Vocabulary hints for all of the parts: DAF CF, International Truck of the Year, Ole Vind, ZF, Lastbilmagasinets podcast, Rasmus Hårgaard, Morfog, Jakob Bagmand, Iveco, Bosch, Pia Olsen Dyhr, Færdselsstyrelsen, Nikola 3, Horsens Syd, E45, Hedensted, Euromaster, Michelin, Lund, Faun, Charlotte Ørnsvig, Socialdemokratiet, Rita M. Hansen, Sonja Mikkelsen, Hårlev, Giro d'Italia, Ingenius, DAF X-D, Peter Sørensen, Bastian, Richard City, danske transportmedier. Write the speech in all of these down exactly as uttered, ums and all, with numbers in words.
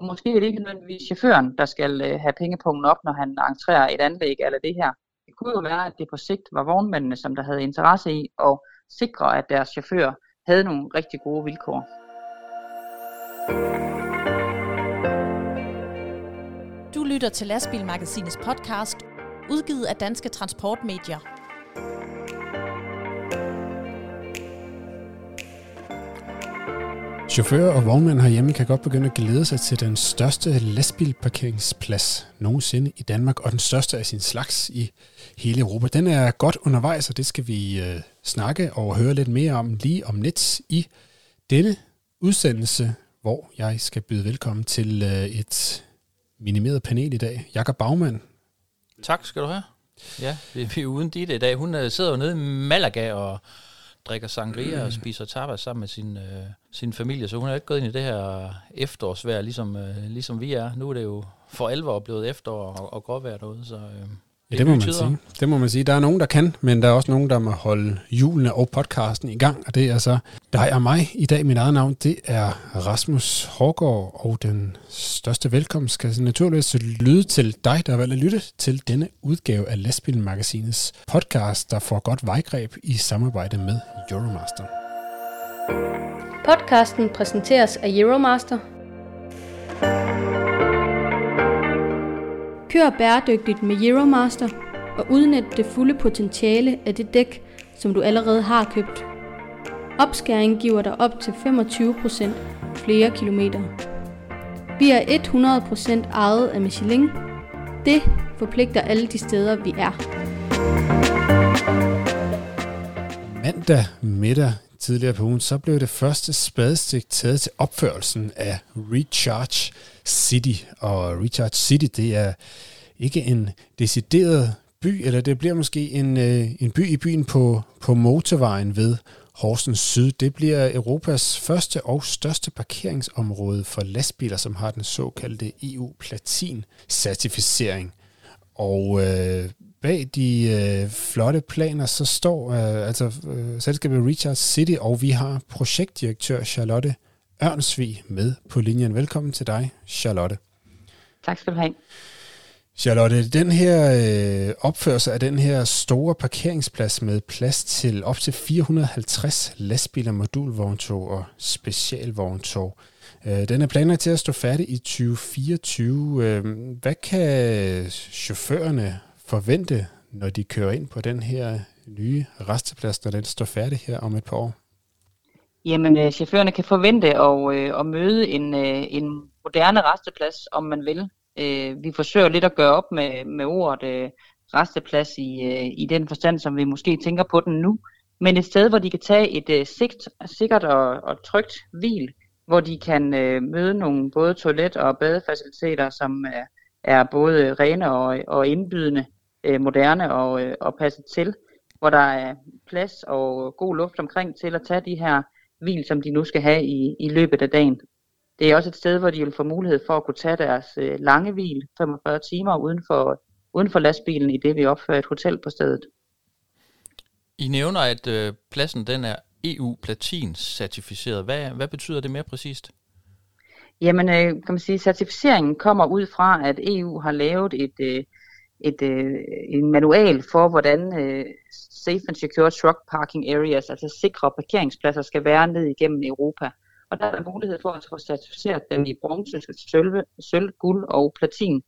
Og måske er det ikke nødvendigvis chaufføren, der skal øh, have pengepunkten op, når han entrerer et anlæg eller det her. Det kunne jo være, at det på sigt var vognmændene, som der havde interesse i at sikre, at deres chauffører havde nogle rigtig gode vilkår. Du lytter til Lastbilmagasinets podcast, udgivet af danske transportmedier. Chauffører og vognmænd herhjemme kan godt begynde at glæde sig til den største lastbilparkeringsplads nogensinde i Danmark, og den største af sin slags i hele Europa. Den er godt undervejs, og det skal vi øh, snakke og høre lidt mere om lige om lidt i denne udsendelse, hvor jeg skal byde velkommen til øh, et minimeret panel i dag. Jakob Bagmand. Tak skal du have. Ja, vi er uden dit i dag. Hun sidder jo nede i Malaga og drikker sangria og spiser tapas sammen med sin, øh, sin familie, så hun er ikke gået ind i det her efterårsvejr, ligesom, øh, ligesom vi er. Nu er det jo for alvor blevet efterår og, og gråvejr derude, så øh, det, ja, det, må man sige. det må man sige. Der er nogen, der kan, men der er også nogen, der må holde julene og podcasten i gang, og det er så dig og mig i dag. Mit eget navn, det er Rasmus Hårgaard, og den største velkomst skal naturligvis lyde til dig, der har valgt at lytte til denne udgave af Lastbilmagasinets podcast, der får godt vejgreb i samarbejde med Euromaster. Podcasten præsenteres af Euromaster. Kør bæredygtigt med Euromaster og udnyt det fulde potentiale af det dæk, som du allerede har købt. Opskæring giver dig op til femogtyve procent flere kilometer. Vi er hundrede procent ejet af Michelin. Det forpligter alle de steder, vi er. Mandag middag tidligere på ugen, så blev det første spadestik taget til opførelsen af Recharge City. Og Richard City, det er ikke en decideret by, eller det bliver måske en, en by i byen på, på motorvejen ved Horsens Syd. Det bliver Europas første og største parkeringsområde for lastbiler, som har den såkaldte E U-Platin-certificering. Og øh, bag de øh, flotte planer, så står øh, altså øh, selskabet Richard City, og vi har projektdirektør Charlotte Ørnsvig med på linjen. Velkommen til dig, Charlotte. Tak skal du have. Charlotte, den her øh, opførelse af den her store parkeringsplads med plads til op til fire hundrede og halvtreds lastbiler, modulvogntog og specialvogntog. Øh, den er planlagt til at stå færdig i tyve fireogtyve. Øh, hvad kan chaufførerne forvente, når de kører ind på den her nye rasteplads, når den står færdig her om et par år? Jamen, chaufførerne kan forvente at, øh, at møde en, øh, en moderne rasteplads, om man vil. Vi forsøger lidt at gøre op med, med ordet øh, rasteplads i, øh, i den forstand, som vi måske tænker på den nu. Men et sted, hvor de kan tage et øh, sigt, sikkert og, og trygt hvil, hvor de kan øh, møde nogle både toilet- og badefaciliteter, som øh, er både rene og, og indbydende, øh, moderne og, øh, og passet til. Hvor der er plads og god luft omkring til at tage de her hvil, som de nu skal have i, i løbet af dagen. Det er også et sted, hvor de vil få mulighed for at kunne tage deres øh, lange hvil, femogfyrre timer, uden for, uden for lastbilen, i det vi opfører et hotel på stedet. I nævner, at øh, pladsen den er E U-platin-certificeret. Hvad, hvad betyder det mere præcist? Jamen, øh, kan man sige, certificeringen kommer ud fra, at E U har lavet et, øh, et, øh, en manual for, hvordan øh, Safe and Secure Truck Parking Areas, altså sikre parkeringspladser, skal være ned igennem Europa. Og der er der mulighed for at få certificeret dem i bronze, sølv, sølv guld og platin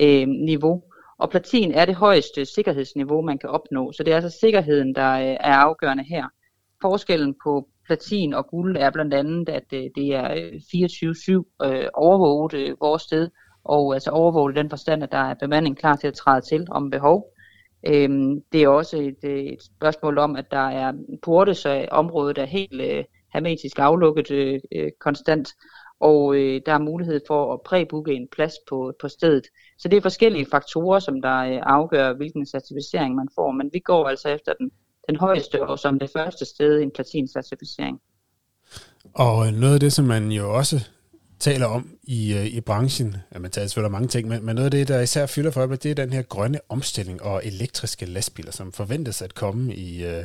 øh, niveau. Og platin er det højeste sikkerhedsniveau, man kan opnå. Så det er altså sikkerheden, der øh, er afgørende her. Forskellen på platin og guld er blandt andet, at øh, det er fireogtyve syv øh, overvåget øh, vores sted. Og altså overvåget i den forstand, at der er bemanding klar til at træde til om behov. Øh, det er også et, et spørgsmål om, at der er porte, så området er helt... Øh, hermetisk aflukket øh, øh, konstant, og øh, der er mulighed for at præbooke en plads på, på stedet. Så det er forskellige faktorer, som der øh, afgør, hvilken certificering man får, men vi går altså efter den, den højeste, og som det første sted en platin-certificering. Og noget af det, som man jo også taler om i, øh, i branchen, ja, man taler selvfølgelig om mange ting, men, men noget af det, der især fylder for øjeblikket, det er den her grønne omstilling og elektriske lastbiler, som forventes at komme i... Øh,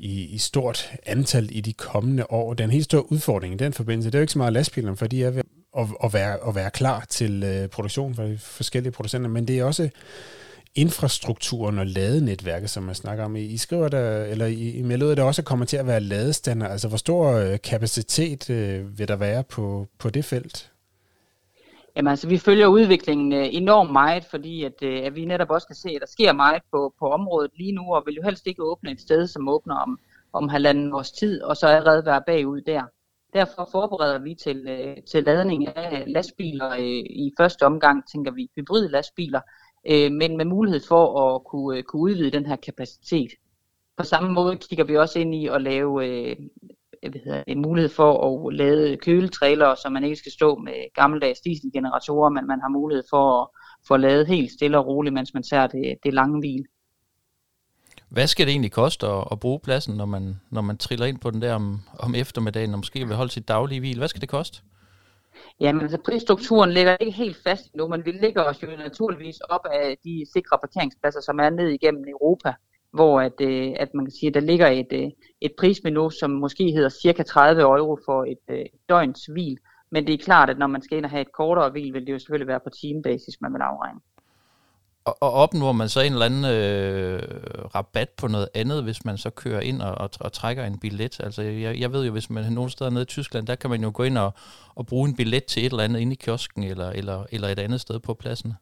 I, i stort antal i de kommende år. Den helt store udfordring i den forbindelse, det er jo ikke så meget lastbilerne, for de er ved og, og, være, og være klar til øh, produktion for forskellige producenter, men det er også infrastrukturen og ladenetværket, som man snakker om. I, I skriver der, eller I, I melder ud, der også kommer til at være ladestander. Altså, hvor stor øh, kapacitet øh, vil der være på, på det felt? Jamen altså, vi følger udviklingen enormt meget, fordi at, at vi netop også kan se, at der sker meget på, på området lige nu, og vil jo helst ikke åbne et sted, som åbner om, om halvanden års tid, og så allerede være bagud der. Derfor forbereder vi til, til ladning af lastbiler i første omgang, tænker vi, hybrid lastbiler, men med mulighed for at kunne, kunne udvide den her kapacitet. På samme måde kigger vi også ind i at lave hvad hedder, en mulighed for at lade køletrailere, så man ikke skal stå med gammeldags dieselgeneratorer, men man har mulighed for at få lavet helt stille og roligt, mens man ser det, det lange hvil. Hvad skal det egentlig koste at, at bruge pladsen, når man, når man triller ind på den der om, om eftermiddagen, og måske vil holde sit daglige hvil? Hvad skal det koste? Jamen, altså prisstrukturen ligger ikke helt fast nu, men vi ligger os jo naturligvis op af de sikre parkeringspladser, som er ned igennem Europa, hvor at, at man kan sige, at der ligger et, et prismenu, som måske hedder ca. tredive euro for et, et døgns hvil. Men det er klart, at når man skal ind og have et kortere hvil, vil det jo selvfølgelig være på timebasis, man vil afregne. Og opnår man så en eller anden øh, rabat på noget andet, hvis man så kører ind og, og, og trækker en billet? Altså, jeg, jeg ved jo, hvis man er nogle steder nede i Tyskland, der kan man jo gå ind og, og bruge en billet til et eller andet inde i kiosken, eller, eller, eller et andet sted på pladsen.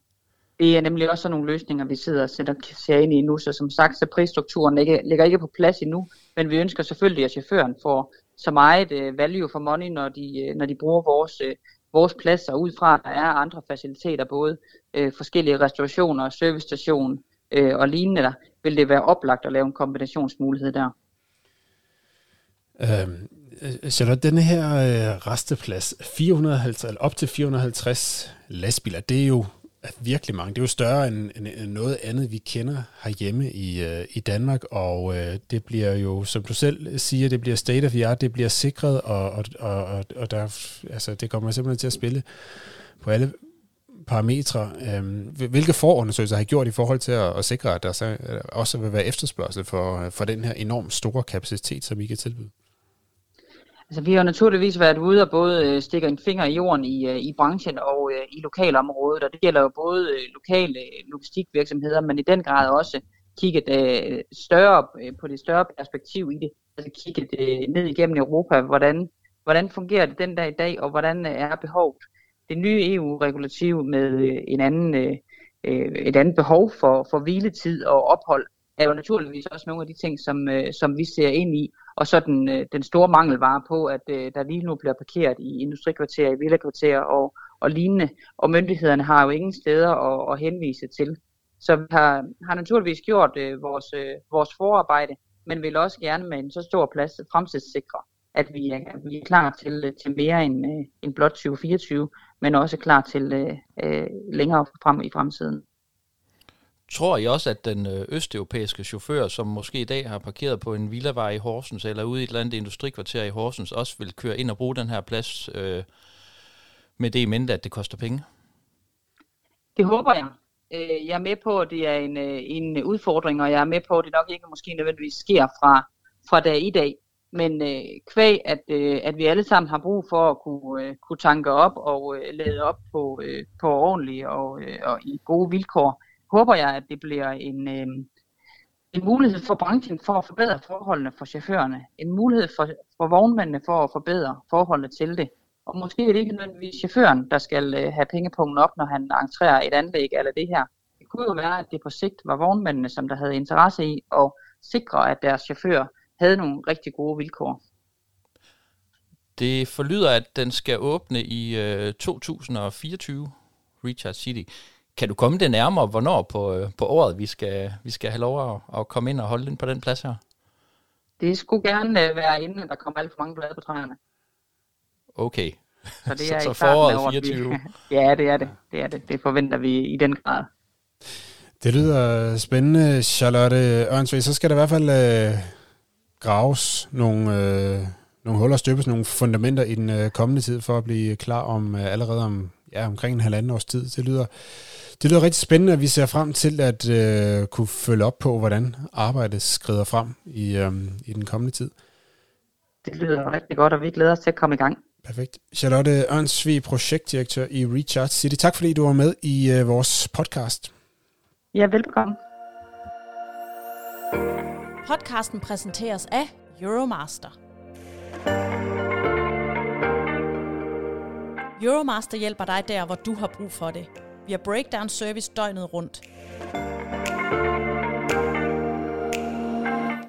Det er nemlig også sådan nogle løsninger, vi sidder og sætter, ser ind i nu. Så som sagt, så prisstrukturen ikke, ligger ikke på plads endnu, men vi ønsker selvfølgelig, at chaufføren får så meget øh, value for money, når de, øh, når de bruger vores... Øh, vores pladser ud fra, der er andre faciliteter, både øh, forskellige restaurationer, servicestation øh, og lignende der, vil det være oplagt at lave en kombinationsmulighed der. Øhm, Charlotte, denne her øh, resteplads, fire hundrede og halvtreds, op til fire hundrede og halvtreds lastbiler, det er jo virkelig mange. Det er jo større end, end noget andet, vi kender herhjemme i, øh, i Danmark, og øh, det bliver jo, som du selv siger, det bliver state of the art, det bliver sikret, og, og, og, og der, altså, det kommer simpelthen til at spille på alle parametre. Øhm, hvilke forundersøgelser har I gjort i forhold til at, at sikre, at der så, også vil være efterspørgsel for, for den her enormt store kapacitet, som I kan tilbyde? Altså, vi har naturligvis været ude og både stikker en finger i jorden i, i branchen og i lokalområdet, og det gælder jo både lokale logistikvirksomheder, men i den grad også kigget større på det større perspektiv i det, altså kigget ned igennem Europa, hvordan, hvordan fungerer det den dag i dag, og hvordan er behovet. Det nye E U-regulativ med en anden, et andet behov for, for hviletid og ophold, er jo naturligvis også nogle af de ting, som, som vi ser ind i, og så den, den store mangelvare på, at der lige nu bliver parkeret i industrikvarterer, i villakvarterer og, og lignende, og myndighederne har jo ingen steder at, at henvise til. Så vi har, har naturligvis gjort øh, vores, øh, vores forarbejde, men vil også gerne med en så stor plads fremtidssikre, at vi er, at vi er klar til, til mere end, øh, end blot tyve fireogtyve, men også klar til øh, længere frem i fremtiden. Tror I også, at den østeuropæiske chauffør, som måske i dag har parkeret på en villavej i Horsens eller ude i et eller andet industrikvarter i Horsens, også vil køre ind og bruge den her plads øh, med det i mente, at det koster penge? Det håber jeg. Jeg er med på, at det er en, en udfordring, og jeg er med på, at det nok ikke måske nødvendigvis sker fra, fra dag i dag. Men øh, kvæg, at, øh, at vi alle sammen har brug for at kunne, øh, kunne tanke op og øh, lade op på, øh, på ordentlige og, øh, og i gode vilkår, håber jeg, at det bliver en, øh, en mulighed for branchen for at forbedre forholdene for chaufførerne. En mulighed for, for vognmændene for at forbedre forholdene til det. Og måske er det ikke nødvendigvis chaufføren, der skal øh, have pengepunkten op, når han entrerer et anlæg eller det her. Det kunne jo være, at det på sigt var vognmændene, som der havde interesse i at sikre, at deres chauffører havde nogle rigtig gode vilkår. Det forlyder, at den skal åbne i øh, to tusind og fireogtyve, Richard City. Kan du komme det nærmere, hvornår på, på året vi skal, vi skal have lov at, at komme ind og holde den på den plads her? Det skulle gerne være inden, der kommer alt for mange blade på træerne. Okay, så, det er så, så foråret fireogtyve. Ja, det er det. Det er det. Det forventer vi i den grad. Det lyder spændende, Charlotte Ørnsvig. Så skal der i hvert fald øh, graves nogle, øh, nogle huller og støbes nogle fundamenter i den øh, kommende tid, for at blive klar om øh, allerede om ja, omkring en halvanden års tid. Det lyder... Det lyder rigtig spændende, og vi ser frem til at øh, kunne følge op på, hvordan arbejdet skrider frem i, øh, i den kommende tid. Det lyder rigtig godt, og vi glæder os til at komme i gang. Perfekt. Charlotte Ørnsvig, projektdirektør i Richard City. Tak fordi du var med i øh, vores podcast. Ja, velbekomme. Podcasten præsenteres af Euromaster. Euromaster hjælper dig der, hvor du har brug for det. Vi har breakdown service døgnet rundt.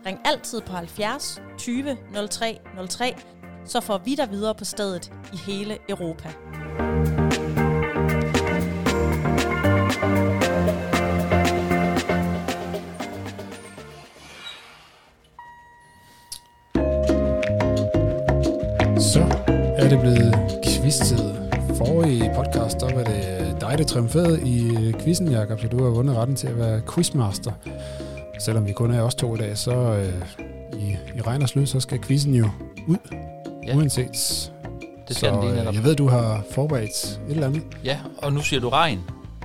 Ring altid på halvfjerds tyve nul tre nul tre, så får vi dig videre på stedet i hele Europa. Så er det blevet quiz-tid. Forrige podcast, der var det dig, der triumferede i quizzen, Jakob, så du har vundet retten til at være quizmaster. Selvom vi kun er os to i dag, så øh, i, i regn og slud, så skal quizzen jo ud, ja. Uanset. Det skal så, den lige øh, jeg ved, du har forberedt et eller andet. Ja, og nu siger du regn.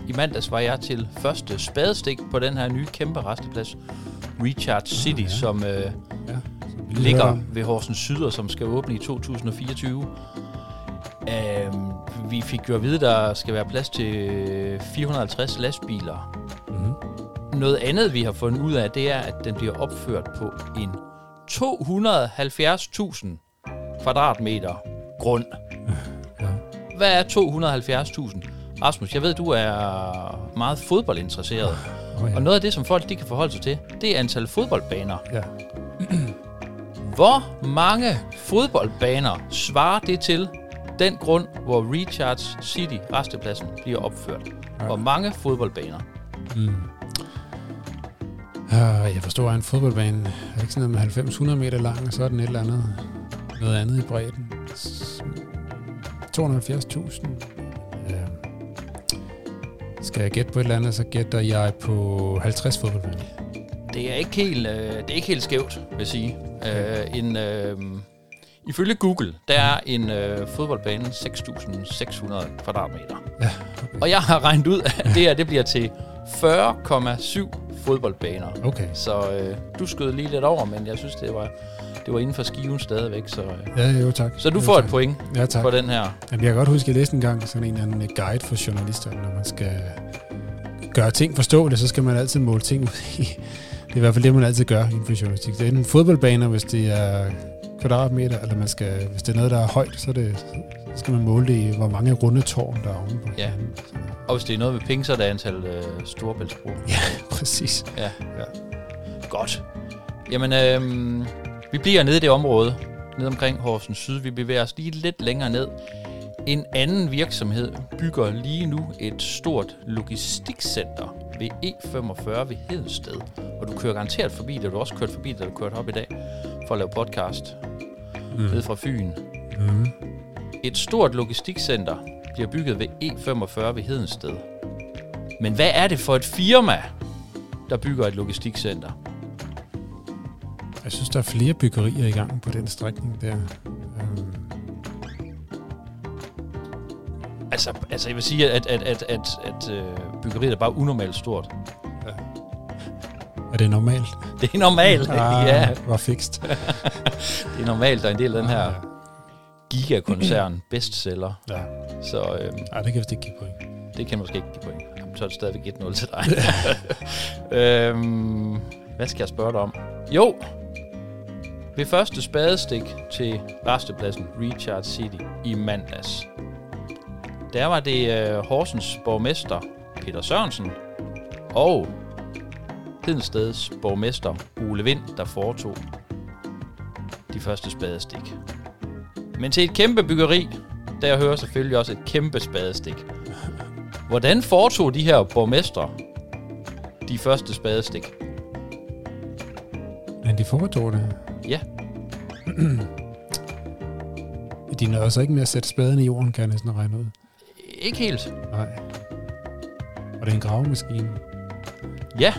I mandags var jeg til første spadestik på den her nye kæmpe resteplads, Richard City, ah, ja. som... Øh, ja. ligger ved Horsens Syd, som skal åbne i to tusind fireogtyve. Uh, vi fik jo at vide, der skal være plads til fire hundrede og halvtreds lastbiler. Mm-hmm. Noget andet, vi har fundet ud af, det er, at den bliver opført på en to hundrede og halvfjerds tusind kvadratmeter grund. Ja. Hvad er to hundrede og halvfjerds tusind? Rasmus, jeg ved, du er meget fodboldinteresseret. Oh, ja. Og noget af det, som folk de kan forholde sig til, det er antal fodboldbaner. Ja. Hvor mange fodboldbaner svarer det til den grund, hvor Recharge City, restepladsen, bliver opført? Okay. Hvor mange fodboldbaner? Mm. Uh, jeg forstår, at en fodboldbane er ikke sådan noget med halvfems hundrede meter lang, og så er den et eller andet, noget andet i bredden. to hundrede og halvfjerds tusind. Uh, skal jeg gætte på et eller andet, så gætter jeg på halvtreds fodboldbaner. Det er ikke helt, øh, det er ikke helt skævt, vil jeg sige. Okay. Uh, en, uh, ifølge Google, der er en uh, fodboldbane seks tusind seks hundrede kvadratmeter. Ja, okay. Og jeg har regnet ud, at det her det bliver til fyrre komma syv fodboldbaner. Okay. Så uh, du skød lige lidt over, men jeg synes, det var, det var inden for skiven stadigvæk. Så, uh. ja, jo, tak. Så du jo, får tak. Et point ja, for den her. Jamen, jeg kan godt huske, at jeg læste en gang sådan en eller anden guide for journalister, når man skal gøre ting forståeligt, så skal man altid måle ting ud i. Det er i hvert fald det, man altid gør inden for journalistik. Det er enten fodboldbaner, hvis det er kvadratmeter, eller man skal, hvis det er noget, der er højt, så, det, så skal man måle det i, hvor mange runde tårn, der er ovenpå. Ja, og hvis det er noget med penge, så er der antal øh, storebæltsbroer. Ja, præcis. Ja. Ja. Godt. Jamen, øh, vi bliver nede i det område, nede omkring Horsens Syd. Vi bevæger os lige lidt længere ned. En anden virksomhed bygger lige nu et stort logistikcenter ved E femogfyrre ved Hedensted. Og du kører garanteret forbi det, og du har også kørt forbi det, da du kørte op i dag, for at lave podcast mm. ned fra Fyn. Mm. Et stort logistikcenter bliver bygget ved E femogfyrre ved Hedensted. Men hvad er det for et firma, der bygger et logistikcenter? Jeg synes, der er flere byggerier i gang på den strækning der. Um Altså, altså, jeg vil sige, at, at, at, at, at byggeriet er bare unormalt stort. Ja. Er det normalt? Det er normalt, ah, ja. Det var fikst. Det er normalt, der er en del af den her ah, ja. gigakoncern, Bestseller. Ja. Så, øhm, ah, det kan jeg ikke give point. Det kan måske ikke give point. Jamen, så er det stadigvæk et nul til dig. øhm, hvad skal jeg spørge dig om? Jo, ved første spadestik til restepladsen Recharge City i mandags, der var det øh, Horsens borgmester Peter Sørensen og Hedensteds borgmester Ole Vind, der foretog de første spadestik. Men til et kæmpe byggeri, der hører selvfølgelig også et kæmpe spadestik. Hvordan foretog de her borgmester de første spadestik? Men de foretog det? Ja. De nødder så ikke med at sætte spaden i jorden, kan jeg næsten regne ud. Ikke helt. Nej. Og det er en gravemaskine. Ja,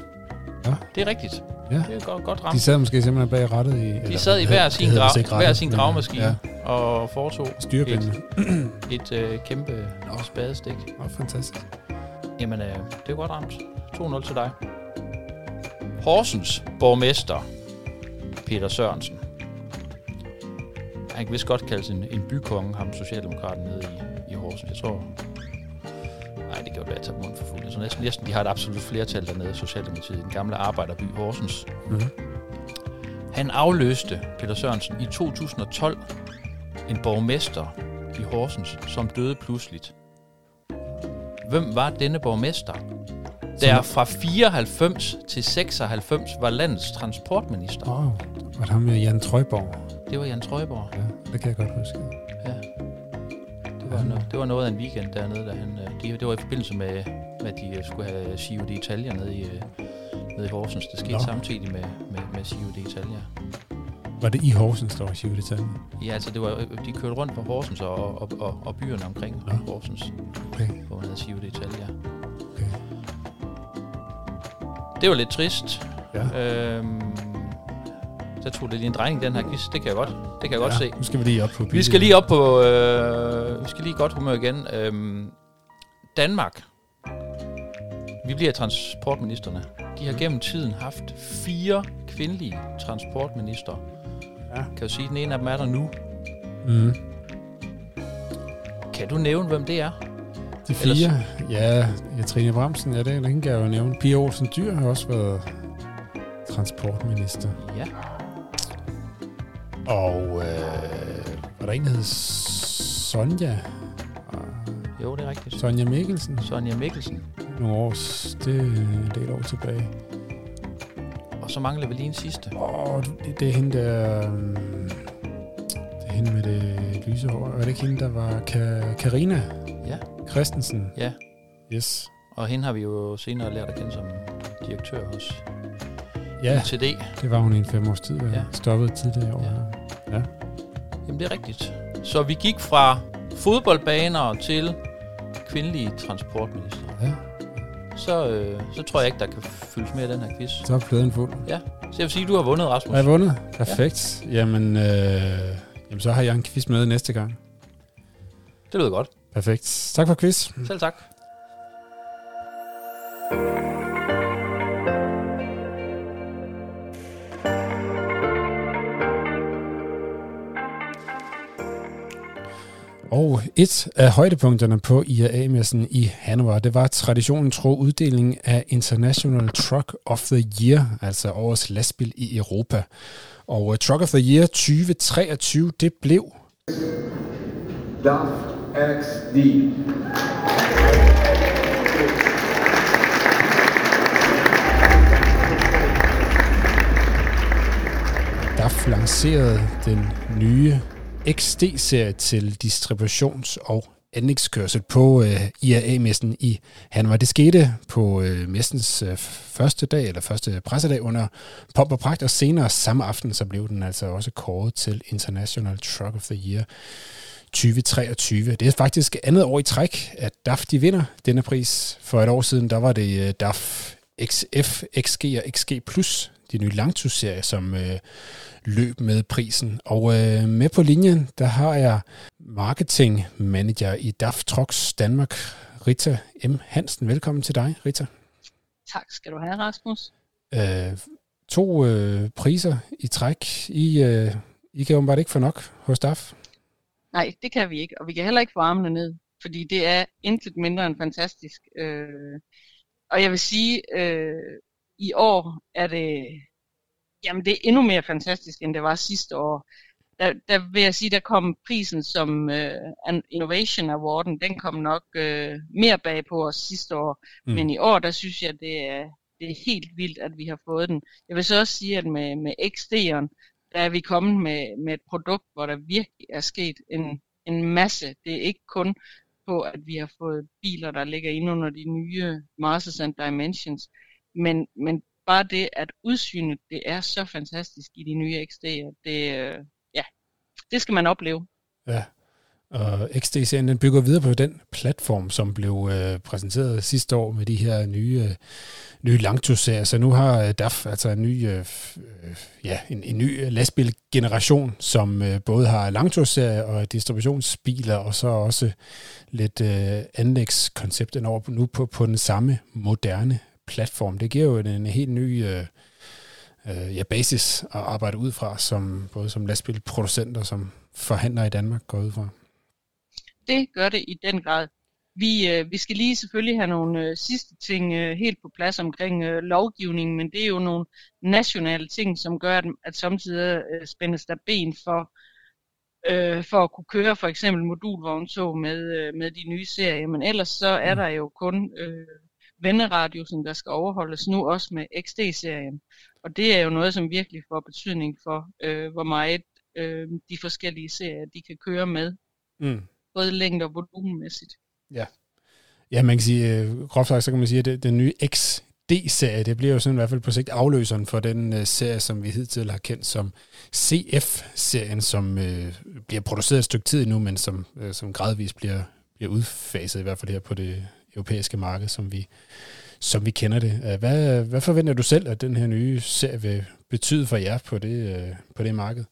ja. Det er rigtigt. Ja. Det er godt, godt ramt. De sad måske simpelthen bag rattet i... Eller, de sad i hver sin, grav, hver sin gravemaskine ja. Og foretog et, et øh, kæmpe Nå. spadestik. Nå, fantastisk. Jamen, øh, det er godt ramt. to nul til dig. Horsens borgmester, Peter Sørensen, han kan vist godt kaldes en, en bykonge, ham socialdemokraten nede i, i Horsens. Jeg tror... Nej, det kan jo være at tage munden for fuld. Så næsten, næsten de har et absolut flertal dernede i Socialdemokratiet, den gamle arbejderby Horsens. Mm-hmm. Han afløste, Peter Sørensen, i to tusind og tolv en borgmester i Horsens, som døde pludseligt. Hvem var denne borgmester, der fra fireoghalvfems til seksoghalvfems var landets transportminister? Åh, oh, var det ham med Jan Trøjborg? Det var Jan Trøjborg. Ja, det kan jeg godt huske. Ja. Det var, noget, det var noget af en weekend dernede, da han, de, det var i forbindelse med, at de skulle have Giro d'Italia nede i, nede i Horsens. Det skete Nå. samtidig med, med, med Giro d'Italia. Var det i Horsens, der var Giro d'Italia? Ja, altså det var, de kørte rundt på Horsens og, og, og, og byerne omkring Nå. Horsens, okay. hvor man havde Giro d'Italia. Okay. Det var lidt trist. Ja. Øhm, Så tog det lige en drejning, den her quiz. Det kan jeg godt, det kan jeg ja, godt se. Nu skal vi lige op på... Vi skal lige op på... Øh, vi skal lige godt humør igen. Øhm, Danmark. Vi bliver transportministerne. De har gennem tiden haft fire kvindelige transportminister. Ja. Kan du sige, den ene af dem er der nu? Mm. Kan du nævne, hvem det er? De fire? Ellers? Ja, ja, Trine Bramsen. Ja, det er en, kan jeg jo nævne. Pia Olsen Dyhr har også været transportminister. Ja. Og øh, var der en, der hed Sonja? Jo, det er rigtigt. Sonja Mikkelsen. Sonja Mikkelsen. Nogle år, det er en del år tilbage. Og så mangler vi lige en sidste. Åh, oh, det, det er hende der... Det er hende med det lyse hår. Var det ikke hende, der var Ka- Carina? Ja. Christensen? Ja. Yes. Og hende har vi jo senere lært at kende som direktør hos... Ja, I T D. Det var hun i en fem års tid, ja. Stoppede tidligere år. Ja. Ja. Jamen det er rigtigt. Så vi gik fra fodboldbaner til kvindelige transportminister. Ja. Så, øh, så tror jeg ikke, der kan fyldes mere af den her quiz. Så er pladen fuld. Ja, så jeg vil sige, at du har vundet, Rasmus. Jeg har vundet. Perfekt. Ja. Jamen, øh, jamen, så har jeg en quiz med næste gang. Det lyder godt. Perfekt. Tak for quiz. Selv tak. Og et af højdepunkterne på I A A-messen i Hannover, det var traditionen tro uddelingen af International Truck of the Year, altså årets lastbil i Europa. Og Truck of the Year tyve treogtyve, det blev... D A F X-D. D A F lancerede den nye X D-serie til distributions- og anlægskørsel på øh, I A A-messen i Hannover. Det skete på øh, messens øh, første dag, eller første pressedag under pomp og pragt, og senere samme aften, så blev den altså også kåret til International Truck of the Year tyve treogtyve. Det er faktisk andet år i træk, at D A F de vinder denne pris. For et år siden, der var det øh, D A F X F, X G og X G plus, de nye langturserier, som øh, løb med prisen. Og øh, med på linjen, der har jeg marketing manager i D A F Trucks Danmark, Rita M. Hansen. Velkommen til dig, Rita. Tak skal du have, Rasmus. Øh, to øh, priser i træk. I, øh, I kan åbenbart ikke få nok hos D A F. Nej, det kan vi ikke, og vi kan heller ikke få armene ned, fordi det er intet mindre end fantastisk. Øh, og jeg vil sige, øh, i år er det... Jamen det er endnu mere fantastisk, end det var sidste år. Der, der vil jeg sige, der kom prisen som uh, Innovation Awarden, den kom nok uh, mere bag på os sidste år. Mm. Men i år, der synes jeg, det er, det er helt vildt, at vi har fået den. Jeg vil så også sige, at med, med X D'eren, der er vi kommet med, med et produkt, hvor der virkelig er sket en, en masse. Det er ikke kun på, at vi har fået biler, der ligger inde under de nye Masters and Dimensions, men, men bare det, at udsynet, det er så fantastisk i de nye X D'er. Det, ja, det skal man opleve. Ja, og X D-serien, den bygger videre på den platform, som blev øh, præsenteret sidste år med de her nye, øh, nye langturserier. Så nu har D A F altså en ny, øh, ja, en, en ny lastbilgeneration, som øh, både har langturserier og distributionsbiler, og så også lidt øh, anlægskoncept over nu på, på den samme moderne platform. Det giver jo en, en helt ny øh, øh, ja, basis at arbejde ud fra, som, både som lastbilproducent og som forhandler i Danmark, går ud fra? Det gør det i den grad. Vi, øh, vi skal lige selvfølgelig have nogle øh, sidste ting øh, helt på plads omkring øh, lovgivningen, men det er jo nogle nationale ting, som gør, at, at samtidig øh, spændes der ben for, øh, for at kunne køre for eksempel modulvogntog med, øh, med de nye serier. Men ellers så er der jo kun øh, venderadiusen, der skal overholdes nu også med X D-serien. Og det er jo noget, som virkelig får betydning for, øh, hvor meget øh, de forskellige serier, de kan køre med, mm. både længde og volumenmæssigt. Ja. Ja, man kan sige, groft sagt, så kan man sige, at det, den nye X D-serie, det bliver jo sådan i hvert fald på sigt afløseren for den uh, serie, som vi hidtil har kendt som C F-serien, som uh, bliver produceret et stykke tid nu, men som, uh, som gradvist bliver, bliver udfaset, i hvert fald her på det europæiske marked, som vi, som vi kender det. Uh, hvad, hvad forventer du selv, at den her nye serie vil betyde for jer på det, uh, på det marked?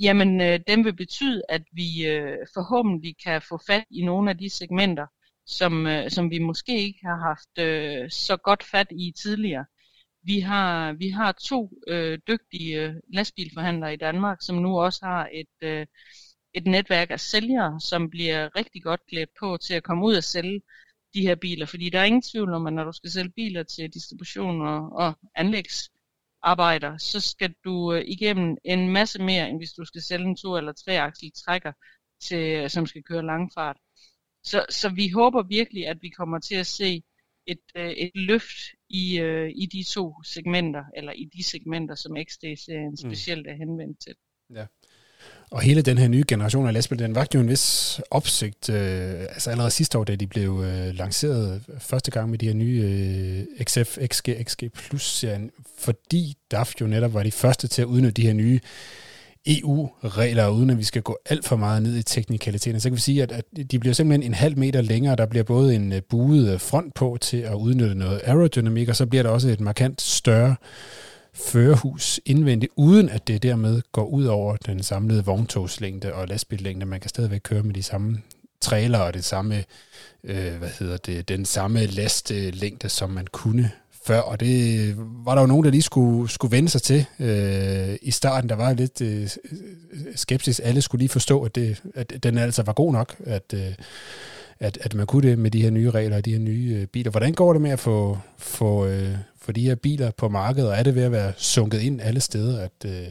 Jamen, øh, den vil betyde, at vi øh, forhåbentlig kan få fat i nogle af de segmenter, som, øh, som vi måske ikke har haft øh, så godt fat i tidligere. Vi har, vi har to øh, dygtige lastbilforhandlere i Danmark, som nu også har et, øh, et netværk af sælgere, som bliver rigtig godt klædt på til at komme ud og sælge de her biler. Fordi der er ingen tvivl om, at når du skal sælge biler til distribution og, og anlægs, arbejder, så skal du øh, igennem en masse mere, end hvis du skal sælge en to- eller treaksel trækker, til, som skal køre langfart. Så, så vi håber virkelig, at vi kommer til at se et, øh, et løft i, øh, i de to segmenter, eller i de segmenter, som X D-serien specielt mm. er henvendt til. Ja. Og hele den her nye generation af lastbil, den vakte jo en vis opsigt, øh, altså allerede sidste år, da de blev øh, lanceret første gang med de her nye øh, X F, X G, X G Plus-serien, fordi D A F jo netop var de første til at udnytte de her nye E U-regler, uden at vi skal gå alt for meget ned i teknikaliteten. Så kan vi sige, at, at de bliver simpelthen en halv meter længere, der bliver både en buet front på til at udnytte noget aerodynamik, og så bliver der også et markant større førerhus indvendigt, uden at det dermed går ud over den samlede vogntogslængde og lastbillængde. Man kan stadigvæk køre med de samme trailer og det samme, øh, hvad hedder det, den samme lastlængde, som man kunne før. Og det var der jo nogen, der lige skulle, skulle vende sig til. Øh, I starten, der var lidt øh, skepsis. Alle skulle lige forstå, at, det, at den altså var god nok, at, øh, at, at man kunne det med de her nye regler og de her nye øh, biler. Hvordan går det med at få... få øh, for de her biler på markedet, og er det ved at være sunket ind alle steder? At, øh...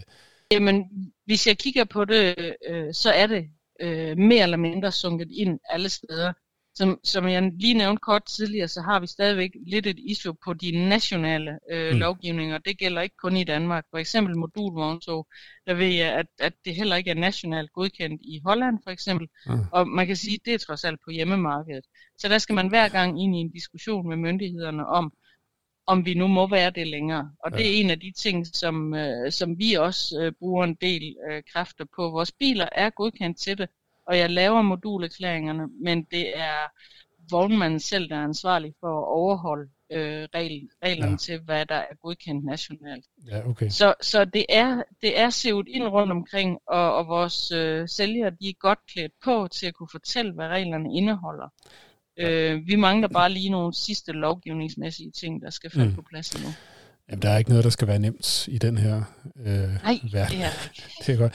Jamen, hvis jeg kigger på det, øh, så er det øh, mere eller mindre sunket ind alle steder. Som, som jeg lige nævnte kort tidligere, så har vi stadigvæk lidt et issue på de nationale øh, mm. lovgivninger. Det gælder ikke kun i Danmark. For eksempel modulvogntog, der ved jeg, at, at det heller ikke er nationalt godkendt i Holland, for eksempel. Mm. Og man kan sige, at det er trods alt på hjemmemarkedet. Så der skal man hver gang ind i en diskussion med myndighederne om, om vi nu må være det længere. Og ja. Det er en af de ting, som, øh, som vi også øh, bruger en del øh, kræfter på. Vores biler er godkendt til det, og jeg laver modulerklæringerne, men det er vognmanden selv, der er ansvarlig for at overholde øh, reglen, reglerne ja. Til, hvad der er godkendt nationalt. Ja, okay. Så, så det er, det er sivet ind rundt omkring, og, og vores øh, sælgere, de er godt klædt på til at kunne fortælle, hvad reglerne indeholder. Øh, vi mangler bare lige nogle sidste lovgivningsmæssige ting, der skal falde mm. på plads nu. Jamen, der er ikke noget, der skal være nemt i den her øh, Nej, verden. Det er det er godt.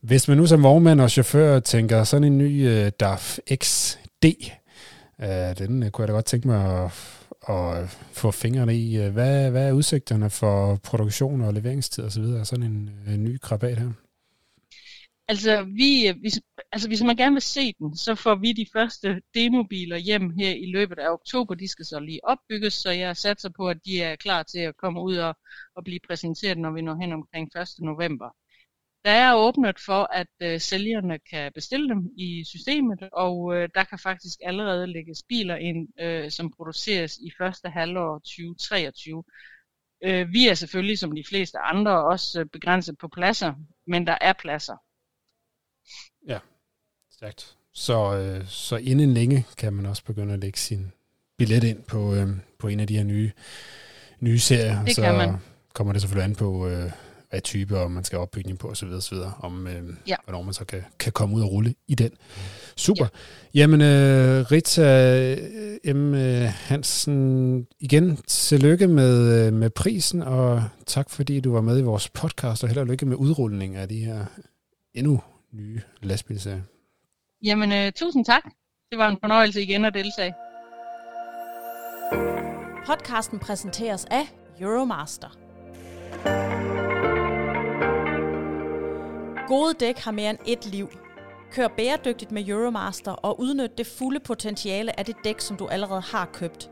Hvis man nu som vognmand og chauffør tænker sådan en ny øh, D A F X D, øh, den øh, kunne jeg da godt tænke mig at, at få fingrene i. Øh, hvad, hvad er udsigterne for produktion og leveringstid osv. og sådan en øh, ny krabat her? Altså, vi, hvis, altså, hvis man gerne vil se den, så får vi de første demobiler hjem her i løbet af oktober. De skal så lige opbygges, så jeg satser på, at de er klar til at komme ud og, og blive præsenteret, når vi når hen omkring første november. Der er åbnet for, at øh, sælgerne kan bestille dem i systemet, og øh, der kan faktisk allerede lægges biler ind, øh, som produceres i første halvår tyve treogtyve. Øh, vi er selvfølgelig, som de fleste andre, også begrænset på pladser, men der er pladser. Ja, stærkt. Så, øh, så inden længe kan man også begynde at lægge sin billet ind på, øh, på en af de her nye, nye serier. Det så kan man. Kommer det selvfølgelig an på, øh, hvad type, og man skal opbygge den på osv. osv. Om, øh, ja. Hvornår man så kan, kan komme ud og rulle i den. Super. Ja. Jamen, øh, Rita M. Hansen, igen, tillykke med, med prisen, og tak fordi du var med i vores podcast, og held og lykke med udrulningen af de her endnu nye lastbilsserie. Jamen, øh, tusind tak. Det var en fornøjelse igen at deltage. Podcasten præsenteres af Euromaster. Gode dæk har mere end ét liv. Kør bæredygtigt med Euromaster og udnyt det fulde potentiale af det dæk, som du allerede har købt.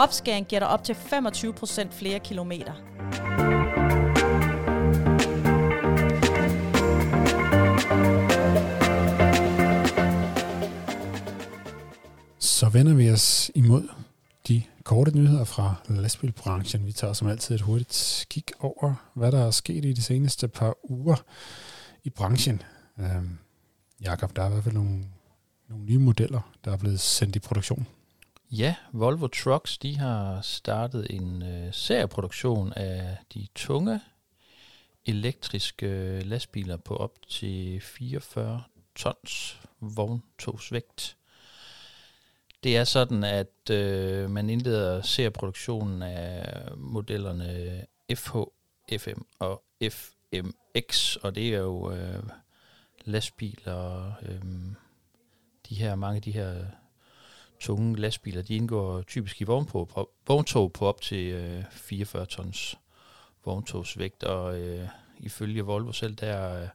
Opskæring giver dig op til femogtyve procent flere kilometer. Så vender vi os imod de korte nyheder fra lastbilbranchen. Vi tager som altid et hurtigt kig over, hvad der er sket i de seneste par uger i branchen. Øhm, Jakob, der er i hvert fald nogle, nogle nye modeller, der er blevet sendt i produktion. Ja, Volvo Trucks, de har startet en øh, serieproduktion af de tunge elektriske lastbiler på op til fireogfyrre tons vogntogsvægt. Det er sådan, at øh, man indleder serieproduktionen af modellerne F H, F M og F M X, og det er jo øh, lastbiler, øh, de her mange af de her tunge lastbiler, de indgår typisk i vogntog på, vogntog på op til øh, fireogfyrre tons vogntogsvægt, og øh, ifølge Volvo selv, der øh,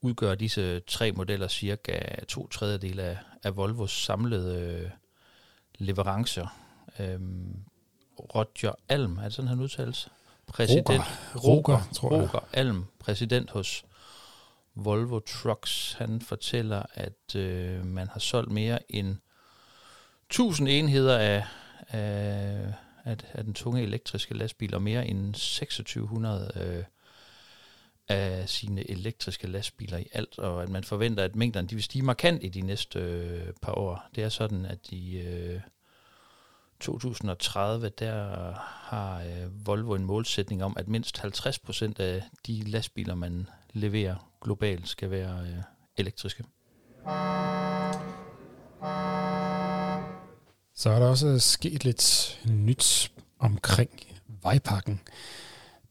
udgør disse tre modeller cirka to tredjedele af, af Volvos samlede øh, leverancer. Øhm, Roger Alm, er det sådan, han udtales? Præsident, Roger, Roger, Roger, tror jeg. Roger Alm, præsident hos Volvo Trucks, han fortæller, at øh, man har solgt mere end tusind enheder af, af, af, af den tunge elektriske lastbil, og mere end to tusind seks hundrede øh, af sine elektriske lastbiler i alt, og at man forventer, at mængderne de vil stige markant i de næste øh, par år. Det er sådan, at i øh, to tusind tredive, der har øh, Volvo en målsætning om, at mindst halvtreds procent af de lastbiler, man leverer globalt, skal være øh, elektriske. Så er der også sket lidt nyt omkring vejpakken.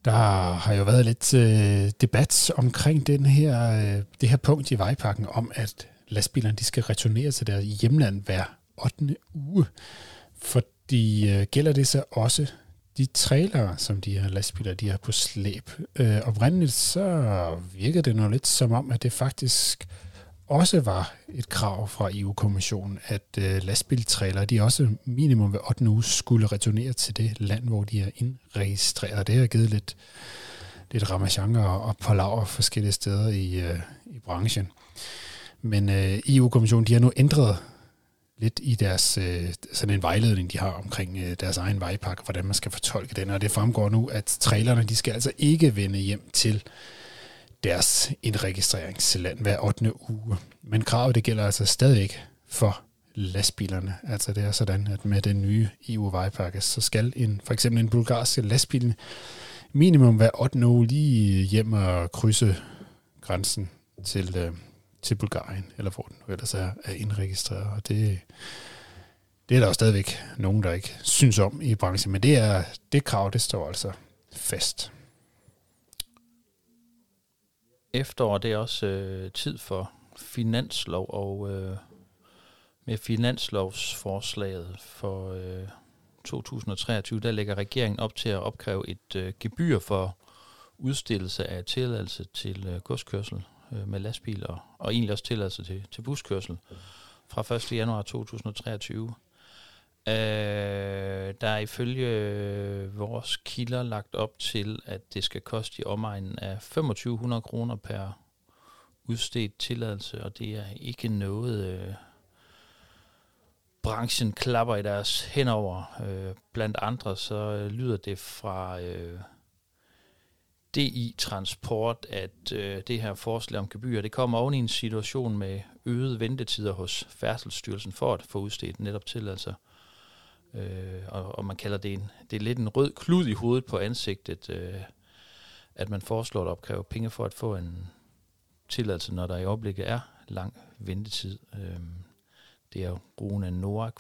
Der har jo været lidt øh, debat omkring den her, øh, det her punkt i vejpakken om, at lastbilerne de skal returnere til deres hjemland hver ottende uge. Fordi øh, gælder det så også de trailere, som de her lastbiler de har på slæb. Øh, oprindeligt så virkede det noget lidt som om, at det faktisk også var et krav fra E U-kommissionen, at øh, lastbiltrailere, de også minimum ved ottende uge skulle returnere til det land, hvor de er indregistreret. Det har givet lidt, lidt ramachan og palaver forskellige steder i, øh, i branchen. Men øh, E U-kommissionen, de har nu ændret lidt i deres øh, sådan en vejledning, de har omkring øh, deres egen vejpakke, hvordan man skal fortolke den. Og det fremgår nu, at trailerne, de skal altså ikke vende hjem til deres indregistreringsland hver ottende uge. Men kravet, det gælder altså stadigvæk for lastbilerne. Altså det er sådan, at med den nye E U-vejpakke, så skal en, for eksempel en bulgarsk lastbil minimum hver ottende uge lige hjem og krydse grænsen til, øh, til Bulgarien, eller hvor den ellers er, er indregistreret. Og det, det er der jo stadigvæk nogen, der ikke synes om i branchen, men det, er, det krav, det står altså fast. Efterår, det er også øh, tid for finanslov, og øh, med finanslovsforslaget for øh, to tusind treogtyve, der lægger regeringen op til at opkræve et øh, gebyr for udstedelse af tilladelse til øh, godskørsel øh, med lastbil, og, og egentlig også tilladelse til, til buskørsel fra første januar to tusind treogtyve. Øh, der er ifølge øh, vores kilder lagt op til, at det skal koste i omegnen af to tusind fem hundrede kroner per udstedt tilladelse, og det er ikke noget, øh, branchen klapper i deres hænder over. Øh, blandt andre så øh, lyder det fra øh, D I Transport, at øh, det her forslag om gebyr, det kommer oven i en situation med øgede ventetider hos Færdselsstyrelsen for at få udstedt netop tilladelser. Øh, og, og man kalder det en, det er lidt en rød klud i hovedet på ansigtet, øh, at man foreslår at opkræve penge for at få en tilladelse, når der i øjeblikket er lang ventetid. Øh, det er jo Rune Norak,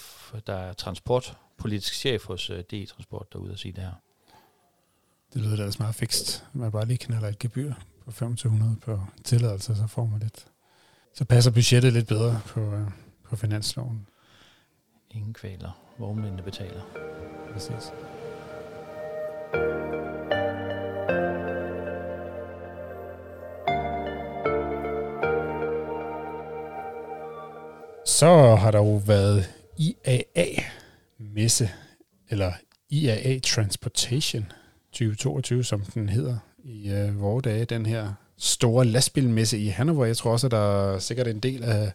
der er transportpolitisk chef hos øh, D I Transport, derude at sige det her. Det lyder da altså meget fikst. Man bare lige knalder et gebyr på to tusind fem hundrede på tilladelse, så får man lidt. Så passer budgettet lidt bedre på, på finansloven. Ingen kvaler. Vognmændene betaler. Præcis. Så har der jo været I A A-messe, eller I A A Transportation tyve toogtyve, som den hedder i øh, vore dage. Den her store lastbilmesse i Hannover. Jeg tror også, at der er sikkert en del af,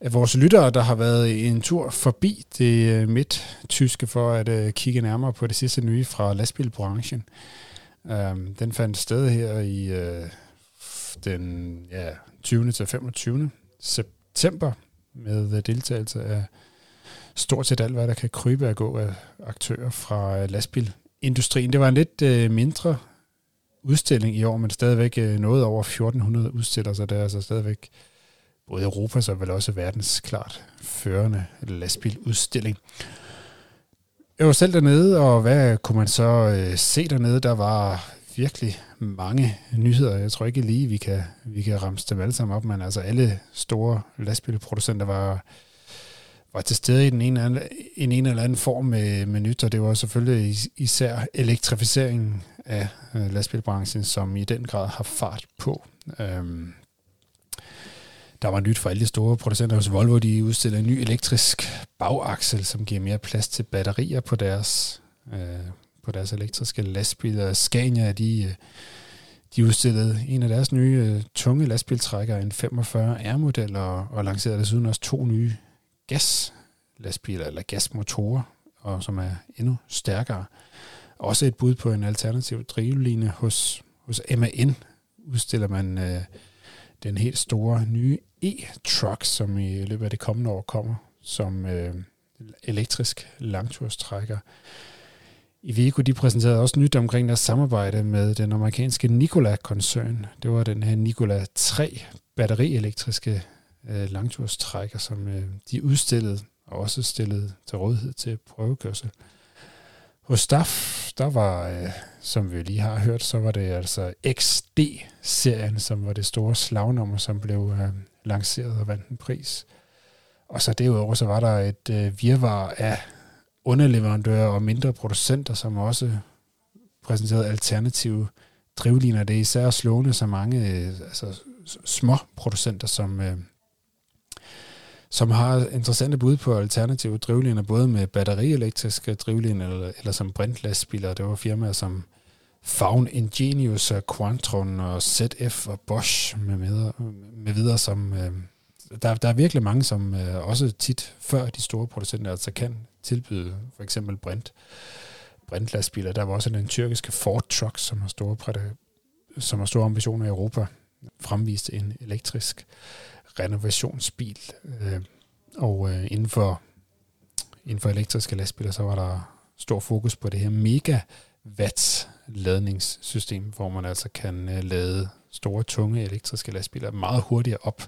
af vores lyttere, der har været en tur forbi det midttyske for at øh, kigge nærmere på det sidste nye fra lastbilbranchen. Um, den fandt sted her i øh, den ja, tyvende til femogtyvende september. Med deltagelse af stort set alt, hvad der kan krybe og gå af aktører fra lastbilindustrien. Det var en lidt mindre udstilling i år, men stadigvæk noget over fjorten hundrede udstillere, så det er altså stadigvæk både Europas og vel også verdens klart førende lastbiludstilling. Jeg var selv dernede, og hvad kunne man så se dernede? Der var virkelig mange nyheder. Jeg tror ikke lige, vi kan, vi kan ramse dem alle sammen op, men altså alle store lastbilproducenter var, var til stede i den ene eller anden, en en eller anden form med, med nyt, og det var selvfølgelig især elektrificeringen af lastbilbranchen, som i den grad har fart på. Øhm, der var nyt for alle de store producenter. Hos Volvo, de udstiller en ny elektrisk bagaksel, som giver mere plads til batterier på deres øh, på deres elektriske lastbiler. Scania, de, de udstillede en af deres nye tunge lastbiltrækkere, en femogfyrre R-model, og, og lancerede desuden også to nye gaslastbiler, eller gasmotorer, og, som er endnu stærkere. Også et bud på en alternativ drivlinje. Hos, hos M A N udstiller man øh, den helt store nye E-truck, som i løbet af det kommende år kommer som øh, elektrisk langturstrækker. Iveco, de præsenterede også nyt omkring deres samarbejde med den amerikanske Nikola-koncern. Det var den her Nikola tre batterielektriske øh, langturstrækker, som øh, de udstillede og også stillede til rådighed til prøvekørsel. Hos D A F, der var, øh, som vi lige har hørt, så var det altså X D-serien, som var det store slagnummer, som blev øh, lanceret og vandt en pris. Og så derudover, så var der et øh, virvar af underleverandører og mindre producenter, som også præsenterede alternative drivlinjer. Det er især slående så mange altså, små producenter, som, som har interessante bud på alternative drivlinjer, både med batterielektriske drivlinjer eller, eller som brintlastbiler. Det var firmaer som Faun, Ingenius, Quantron og Z F og Bosch med, med, med videre, som der, der er virkelig mange, som også tit før de store producenter altså kan tilbyde for eksempel brint, brintlastbiler. Der var også den tyrkiske Ford Trucks, som har store, som har store ambitioner i Europa, fremviste en elektrisk renovationsbil. Og inden for, inden for elektriske lastbiler, så var der stor fokus på det her megawatt ladningssystem, hvor man altså kan lade store, tunge elektriske lastbiler meget hurtigere op.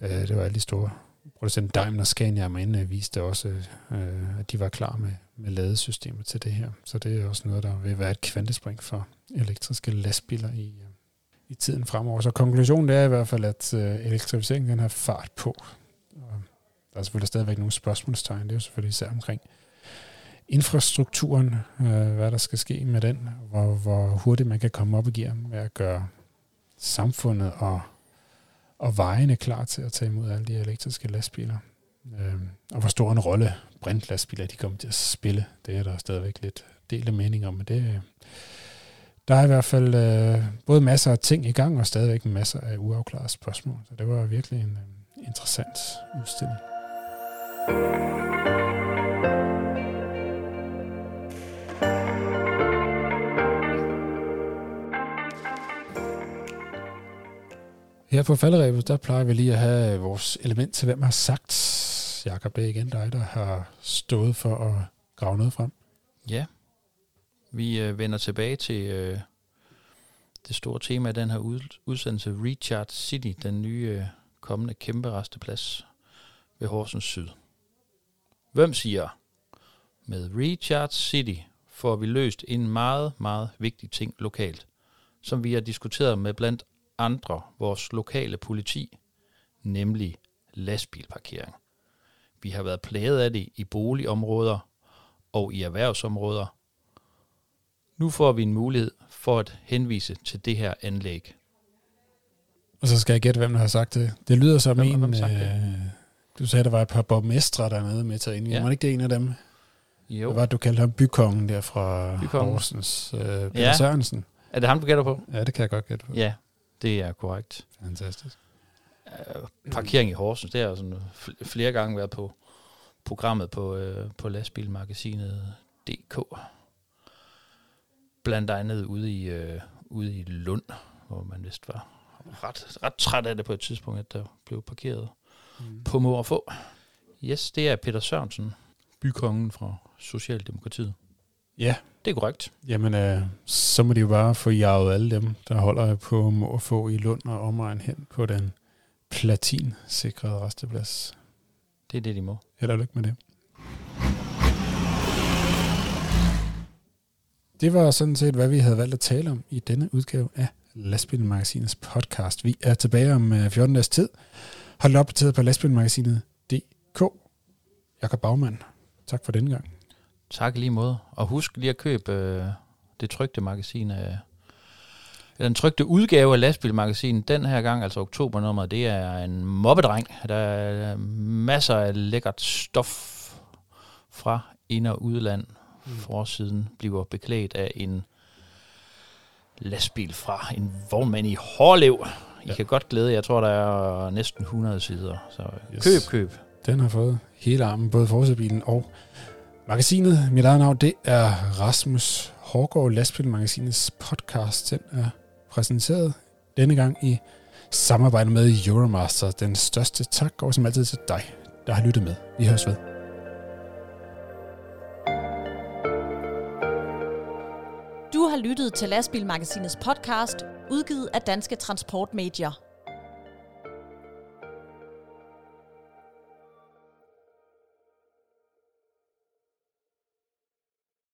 Det var alle de store producent Daimler, Scania og M A N viste også, øh, at de var klar med, med ladesystemet til det her. Så det er også noget, der vil være et kvantespring for elektriske lastbiler i, øh, i tiden fremover. Så konklusionen er i hvert fald, at øh, elektrificeringen den har fart på. Og der er selvfølgelig stadigvæk nogle spørgsmålstegn. Det er jo selvfølgelig især omkring infrastrukturen, øh, hvad der skal ske med den, hvor, hvor hurtigt man kan komme op i gear med at gøre samfundet og og vejene klar til at tage imod alle de elektriske lastbiler. Øhm, og hvor stor en rolle brintlastbiler, de kommer til at spille, det er der stadigvæk lidt delte mening om. Men det, der er i hvert fald øh, både masser af ting i gang, og stadigvæk masser af uafklarede spørgsmål. Så det var virkelig en øh, interessant udstilling. Her på falderæbet, der plejer vi lige at have vores element til, hvem har sagt. Jakob, det er igen dig, der har stået for at grave noget frem. Ja, vi øh, vender tilbage til øh, det store tema i den her ud- udsendelse, Richard City, den nye øh, kommende kæmpe resteplads ved Horsens Syd. Hvem siger, med Richard City får vi løst en meget, meget vigtig ting lokalt, som vi har diskuteret med blandt andre vores lokale politi, nemlig lastbilparkering. Vi har været plaget af det i boligområder og i erhvervsområder. Nu får vi en mulighed for at henvise til det her anlæg. Og så skal jeg gætte, hvem der har sagt det. Det lyder som hvem, en... Hvem øh, du sagde, der var et par borgmestre dernede med til inden. Ja. Var det ikke det en af dem? Jo. Det var, du kaldte ham bykongen der fra bykongen. Horsens øh, Peter ja. Sørensen. Er det ham, du gætter på? Ja, det kan jeg godt gætte på. Ja, det er korrekt. Fantastisk. Uh, parkering i Horsens, det har sådan flere gange været på programmet på, øh, på lastbilmagasinet punktum d k. Blandt andet ude i, øh, ude i Lund, hvor man vist var ret, ret træt af det på et tidspunkt, at der blev parkeret mm. på Morfog. Yes, det er Peter Sørensen, bykongen fra Socialdemokratiet. Ja. Det er korrekt. Jamen, øh, så må de jo bare få jaget alle dem, der holder på Morfog i Lund og omegn hen på den platinsikrede rasteplads. Det er det, de må. Held og lykke med det. Det var sådan set, hvad vi havde valgt at tale om i denne udgave af Lastbilmagasinets podcast. Vi er tilbage om fjorten dages tid. Hold opdateret på lastbilmagasinet punktum d k. Jakob Bagmand, tak for denne gang. Tak lige måde. Og husk lige at købe øh, det trykte magasin af, eller den trykte udgave af Lastbilmagasinet den her gang, altså oktobernummeret. Det er en mobbedreng. Der er masser af lækkert stof fra ind- og udland. Forsiden bliver beklædt af en lastbil fra en vognmand i Hårlev. I ja. kan godt glæde, jeg tror, der er næsten hundrede sider. Så yes. køb, køb. Den har fået hele armen, både forsiden og magasinet. Mit eget navn, det er Rasmus Hårgaard. Lastbilmagasinets podcast, den er præsenteret denne gang i samarbejde med Euromaster. Den største tak går som altid til dig, der har lyttet med. Vi høres ved. Du har lyttet til Lastbilmagasinets podcast, udgivet af Danske Transportmedier.